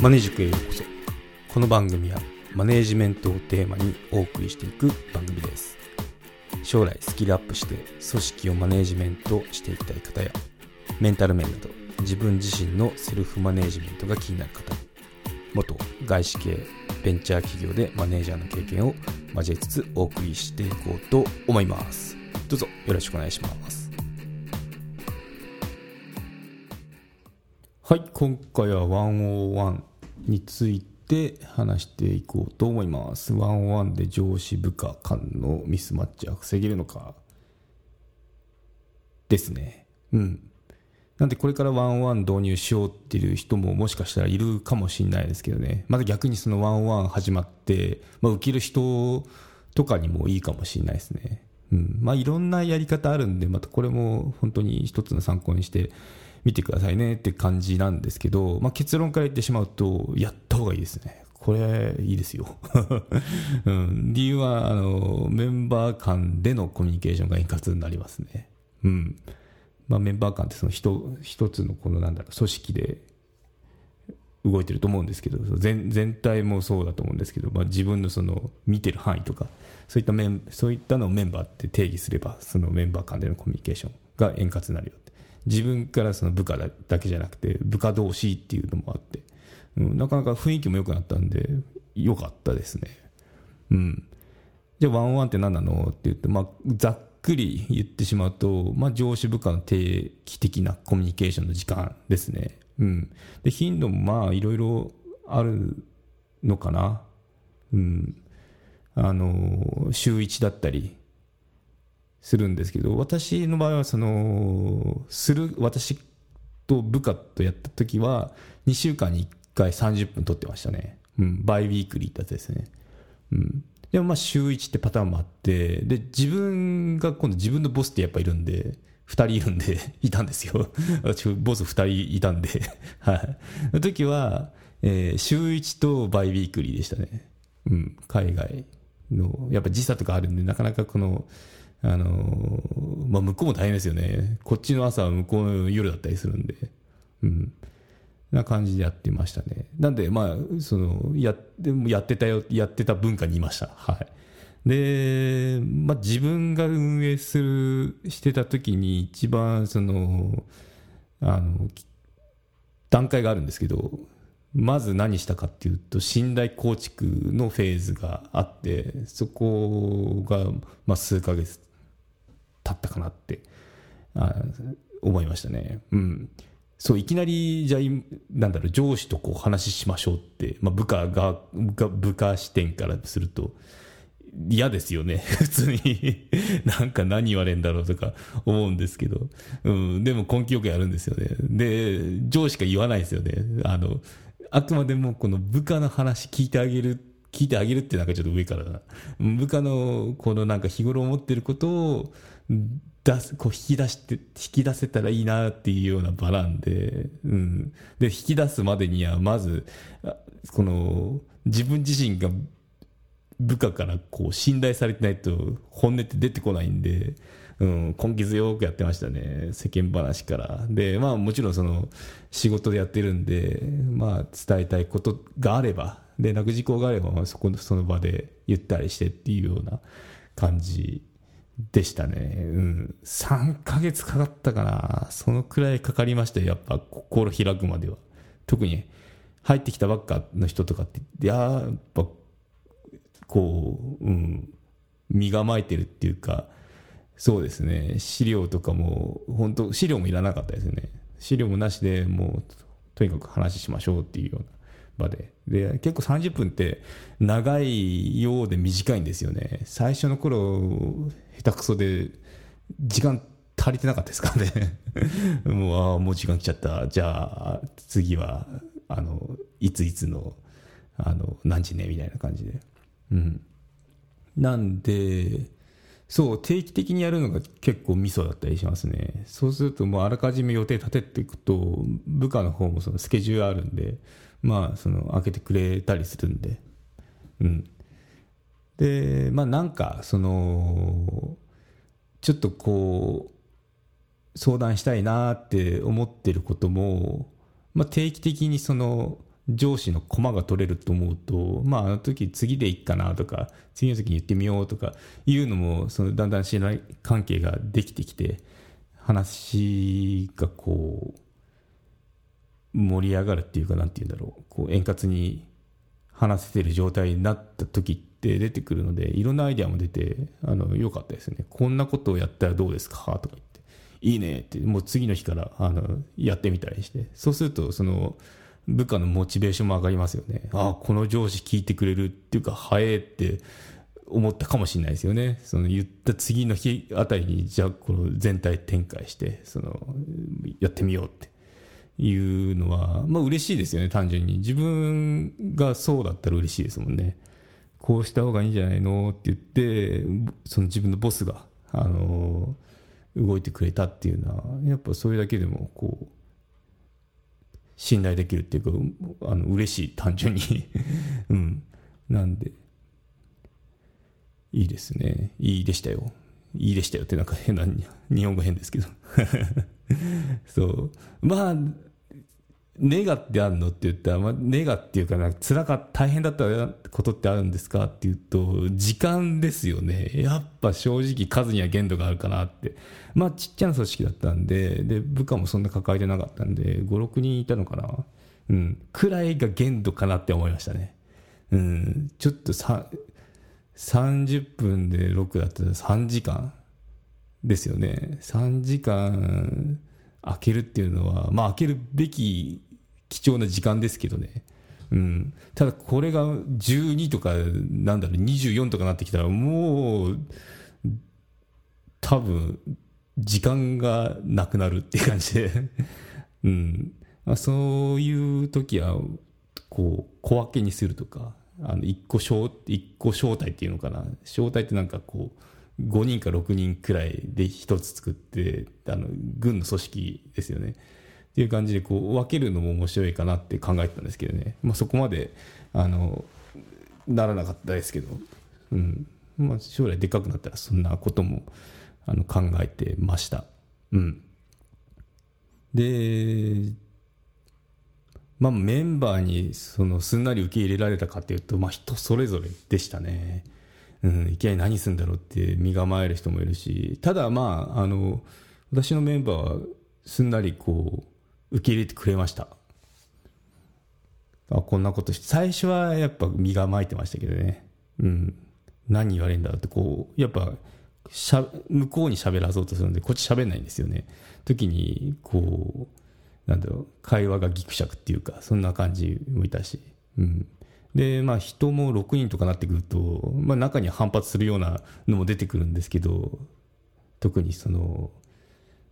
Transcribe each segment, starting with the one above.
マネ塾へようこそ。この番組はマネージメントをテーマにお送りしていく番組です。将来スキルアップして組織をマネージメントしていきたい方や、メンタル面など自分自身のセルフマネージメントが気になる方、元外資系ベンチャー企業でマネージャーの経験を交えつつお送りしていこうと思います。どうぞよろしくお願いします。はい、今回は 1on1 について話していこうと思います。 1on1 で上司部下間のミスマッチは防げるのかですね。なんでこれから 1on1 導入しようっていう人ももしかしたらいるかもしれないですけどね。また逆にその 1on1 始まって、受ける人とかにもいいかもしれないですね。いろんなやり方あるんで、またこれも本当に一つの参考にしてみてくださいねって感じなんですけど、結論から言ってしまうと、やった方がいいですね。これいいですよ、理由はメンバー間でのコミュニケーションが円滑になりますね。メンバー間ってその一つのこの組織で動いてると思うんですけど、全体もそうだと思うんですけど、自分のその見てる範囲とかそういったのをメンバーって定義すれば、そのメンバー間でのコミュニケーションが円滑になるよって。自分からその部下だけじゃなくて部下同士っていうのもあって、なかなか雰囲気も良くなったんで良かったですね。じゃあ 1on1 って何なのって言ってざっゆっくり言ってしまうと、上司部下の定期的なコミュニケーションの時間ですね。で頻度もいろいろあるのかな。週1だったりするんですけど、私の場合は私と部下とやった時は2週間に1回30分取ってましたね。バイウィークリーってやつですね。でも週1ってパターンもあって、で今度自分のボスってやっぱいるんで、2人いたんですよ私ボス2人いたんでの時は、週1とバイウィークリーでしたね。海外のやっぱ時差とかあるんで、なかなかこの向こうも大変ですよね。こっちの朝は向こうの夜だったりするんで、な感じでやってましたね。なんでやってた文化にいました。で、自分が運営してた時に一番段階があるんですけど、まず何したかっていうと、信頼構築のフェーズがあって、そこが数ヶ月経ったかなって思いましたね。いきなりじゃあ上司と話しましょうって、部下視点からすると嫌ですよね普通に何言われんだろうとか思うんですけど、でも根気よくやるんですよね。で上司が言わないですよね。あくまでもこの部下の話聞いてあげるってちょっと上からだな。部下の日頃思ってることを引き出せたらいいなっていうような場なんで、で引き出すまでにはまず自分自身が部下から信頼されてないと本音って出てこないんで、根気強くやってましたね。世間話からで、もちろん仕事でやってるんで、伝えたいことがあれば、連絡事項があれば、その場で言ったりしてっていうような感じでしたね。3ヶ月かかったかな。そのくらいかかりましたよ。やっぱ心開くまでは。特に入ってきたばっかの人とかって、やっぱ身構えてるっていうか、そうですね。資料とかも本当資料もいらなかったですね。資料もなしでもうとにかく話しましょうっていうような場で。で結構30分って長いようで短いんですよね。最初の頃下手くそで時間足りてなかったですからねもう時間来ちゃった、じゃあ次はいつの何時ねみたいな感じで、なんで定期的にやるのが結構ミソだったりしますね。そうするとあらかじめ予定立てていくと、部下の方もスケジュールあるんで、開けてくれたりするんで、でちょっと相談したいなって思ってることも、定期的に上司の駒が取れると思うと、まあ、あの時次でいっかなとか、次の時に言ってみようとかいうのも、そのだんだん信頼関係ができてきて、話がこう盛り上がるっていうか、なんて言うんだろう、こう円滑に話せてる状態になった時って出てくるので、いろんなアイデアも出て、良かったですね。こんなことをやったらどうですかとか言って、いいねって、もう次の日からやってみたりして、そうするとその部下のモチベーションも上がりますよね。ああ、この上司聞いてくれるっていうか、早えって思ったかもしれないですよね。その言った次の日あたりに、じゃあこの全体展開して、そのやってみようっていうのは、まあ嬉しいですよね。単純に自分がそうだったら嬉しいですもんね。こうした方がいいんじゃないのって言って、その自分のボスが動いてくれたっていうのは、やっぱそれだけでもこう信頼できるっていうか、嬉しい、単純にうん、なんでいいですね。いいでしたよ、いいでしたよって、なんか変な日本語変ですけどそう、まあネガってあるのって言ったら、まあ、ネガっていうか、なんか辛かった、大変だったことってあるんですかっていうと、時間ですよね。やっぱ正直数には限度があるかなって。まあちっちゃな組織だったんで、で部下もそんな抱えてなかったんで、5、6人いたのかな、うん、くらいが限度かなって思いましたね。うん、ちょっと30分で6だったら3時間ですよね。3時間空けるっていうのは、まあ空けるべき貴重な時間ですけどね、うん、ただこれが12とか、なんだろう、24とかなってきたら、もう多分時間がなくなるって感じで、うん、まあ、そういう時はこう小分けにするとか、一個招待っていうのかな、招待ってなんかこう5人か6人くらいで1つ作って、軍の組織ですよねっていう感じで、こう分けるのも面白いかなって考えてたんですけどね、まあ、そこまでならなかったですけど、うん、まあ、将来でかくなったらそんなことも考えてました、うん、で、まあ、メンバーにすんなり受け入れられたかっていうと、まあ、人それぞれでしたね。うん、いきなり何するんだろうって身構える人もいるし、ただまあ私のメンバーはすんなりこう受け入れてくれました。あ、こんなことして、最初はやっぱ身構えてましたけどね、うん、何言われるんだろうって、こうやっぱ向こうに喋らそうとするので、こっち喋んないんですよね。時にこう、なんだろう、会話がギクシャクっていうか、そんな感じもいたし、うん、で、まあ、人も6人とかなってくると、まあ、中に反発するようなのも出てくるんですけど、特に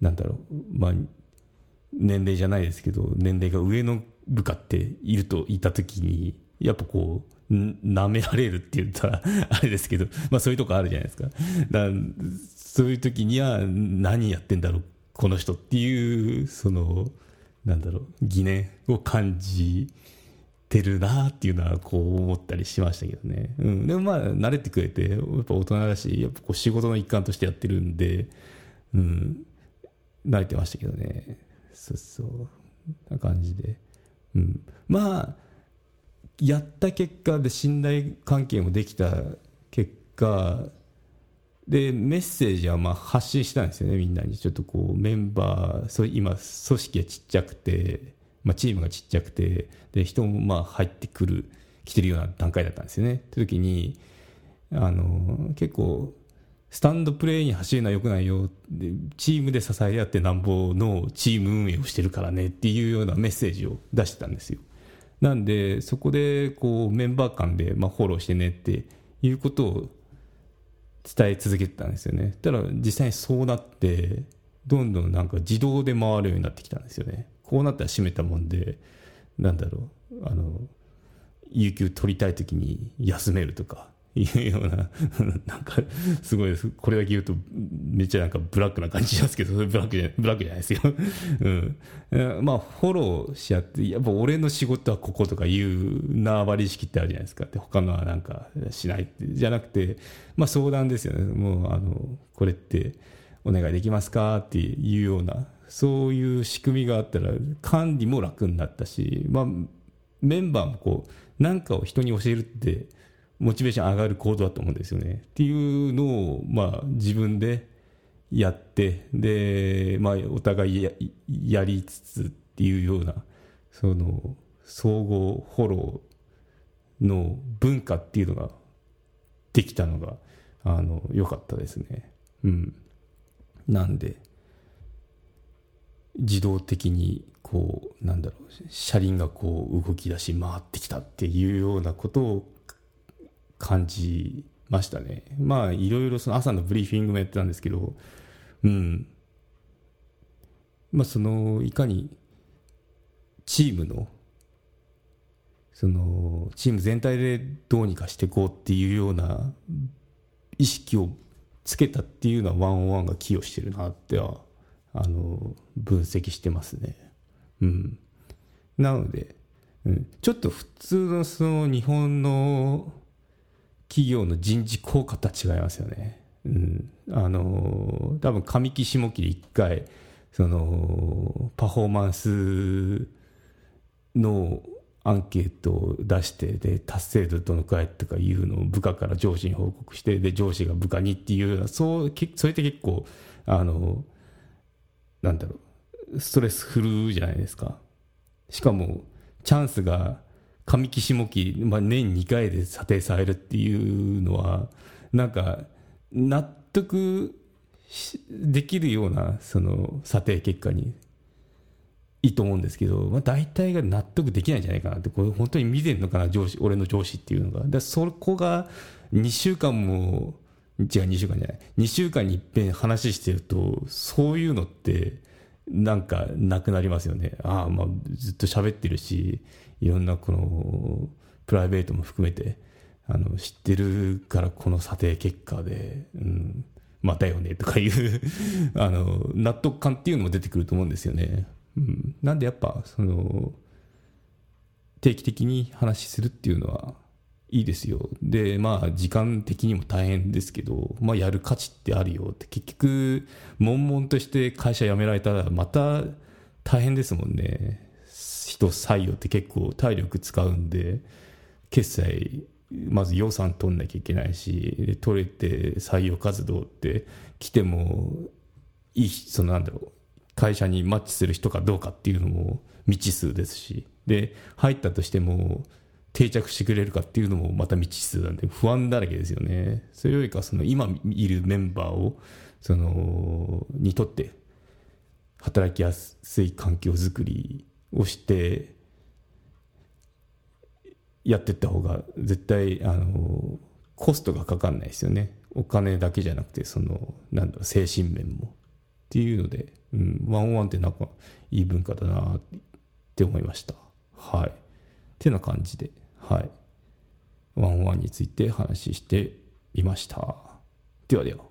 なんだろう、まあ、年齢じゃないですけど、年齢が上の部下っていたときに、やっぱこうなめられるって言ったらあれですけど、まあ、そういうとこあるじゃないですか。そういうときには、何やってんだろうこの人っていう、なんだろう、疑念を感じてるなっていうのはこう思ったりしましたけどね、うん、でもまあ慣れてくれて、やっぱ大人だし、やっぱこう仕事の一環としてやってるんで、うん、慣れてましたけどね。そうそうな感じで、うん、まあやった結果で信頼関係もできた結果で、メッセージはまあ発信したんですよね、みんなに。ちょっとこうメンバー、今組織がちっちゃくて、まあ、チームがちっちゃくて、で人もまあ入ってきてるような段階だったんですよね。って時に結構スタンドプレーに走るのは良くないよ、でチームで支え合ってなんぼのチーム運営をしてるからねっていうようなメッセージを出してたんですよ。なんでそこでこうメンバー間でまあフォローしてねっていうことを伝え続けてたんですよね。ただ実際にそうなって、どんどんなんか自動で回るようになってきたんですよね。こうなったら閉めたもんで、なんだろう、有給取りたいときに休めるとかいうようななんかすごい、これだけ言うとめっちゃなんかブラックな感じですけど、それブラックじゃないですよ、うん、まあフォローし合って、やっぱ俺の仕事はこことかいう縄張り意識ってあるじゃないですか。で他のはなんかしないってじゃなくて、まあ相談ですよね。もうこれってお願いできますかっていうような、そういう仕組みがあったら管理も楽になったし、まあ、メンバーもこう何かを人に教えるってモチベーション上がる行動だと思うんですよねっていうのを、まあ、自分でやってで、まあ、お互い やりつつっていうようなその総合フォローの文化っていうのができたのが良かったですね、うん、なんで自動的にこうなんだろう車輪がこう動き出し回ってきたっていうようなことを感じましたね。まあいろいろその朝のブリーフィングもやってたんですけど、うん、まあそのいかにチームのそのチーム全体でどうにかしていこうっていうような意識をつけたっていうのは 1on1 が寄与してるなっては分析してますね、うん、なので、うん、ちょっと普通のその日本の企業の人事効果とは違いますよね、うん、多分上期下期で一回そのパフォーマンスのアンケートを出してで達成度どのくらいとかいうのを部下から上司に報告してで上司が部下にっていうようなそれって結構なんだろうストレスフルじゃないですか。しかもチャンスが上期下期、まあ、年2回で査定されるっていうのはなんか納得できるようなその査定結果にいいと思うんですけど、まあ、大体が納得できないんじゃないかなってこれ本当に見てるのかな上司俺の上司っていうのがだそこが2週間も違う2週間じゃない2週間にいっぺん話してるとそういうのってなんかなくなりますよね。ああまあずっと喋ってるしいろんなこのプライベートも含めて知ってるからこの査定結果で、うん、またよねとかいう納得感っていうのも出てくると思うんですよね、うん、なんでやっぱその定期的に話するっていうのはいいですよ。でまあ時間的にも大変ですけど、まあ、やる価値ってあるよって結局悶々として会社辞められたらまた大変ですもんね。人採用って結構体力使うんで決済まず予算取んなきゃいけないし取れて採用活動って来てもいいそのなんだろう会社にマッチする人かどうかっていうのも未知数ですしで入ったとしても定着してくれるかっていうのもまた未知数なんで不安だらけですよね。それよりかその今いるメンバーをそのにとって働きやすい環境づくりをしてやっていった方が絶対コストがかかんないですよね。お金だけじゃなくてそのなんだろう精神面もっていうので、うん、1on1ってなんかいい文化だなって思いました。はいってな感じで。はい、1on1について話してみました。ではでは。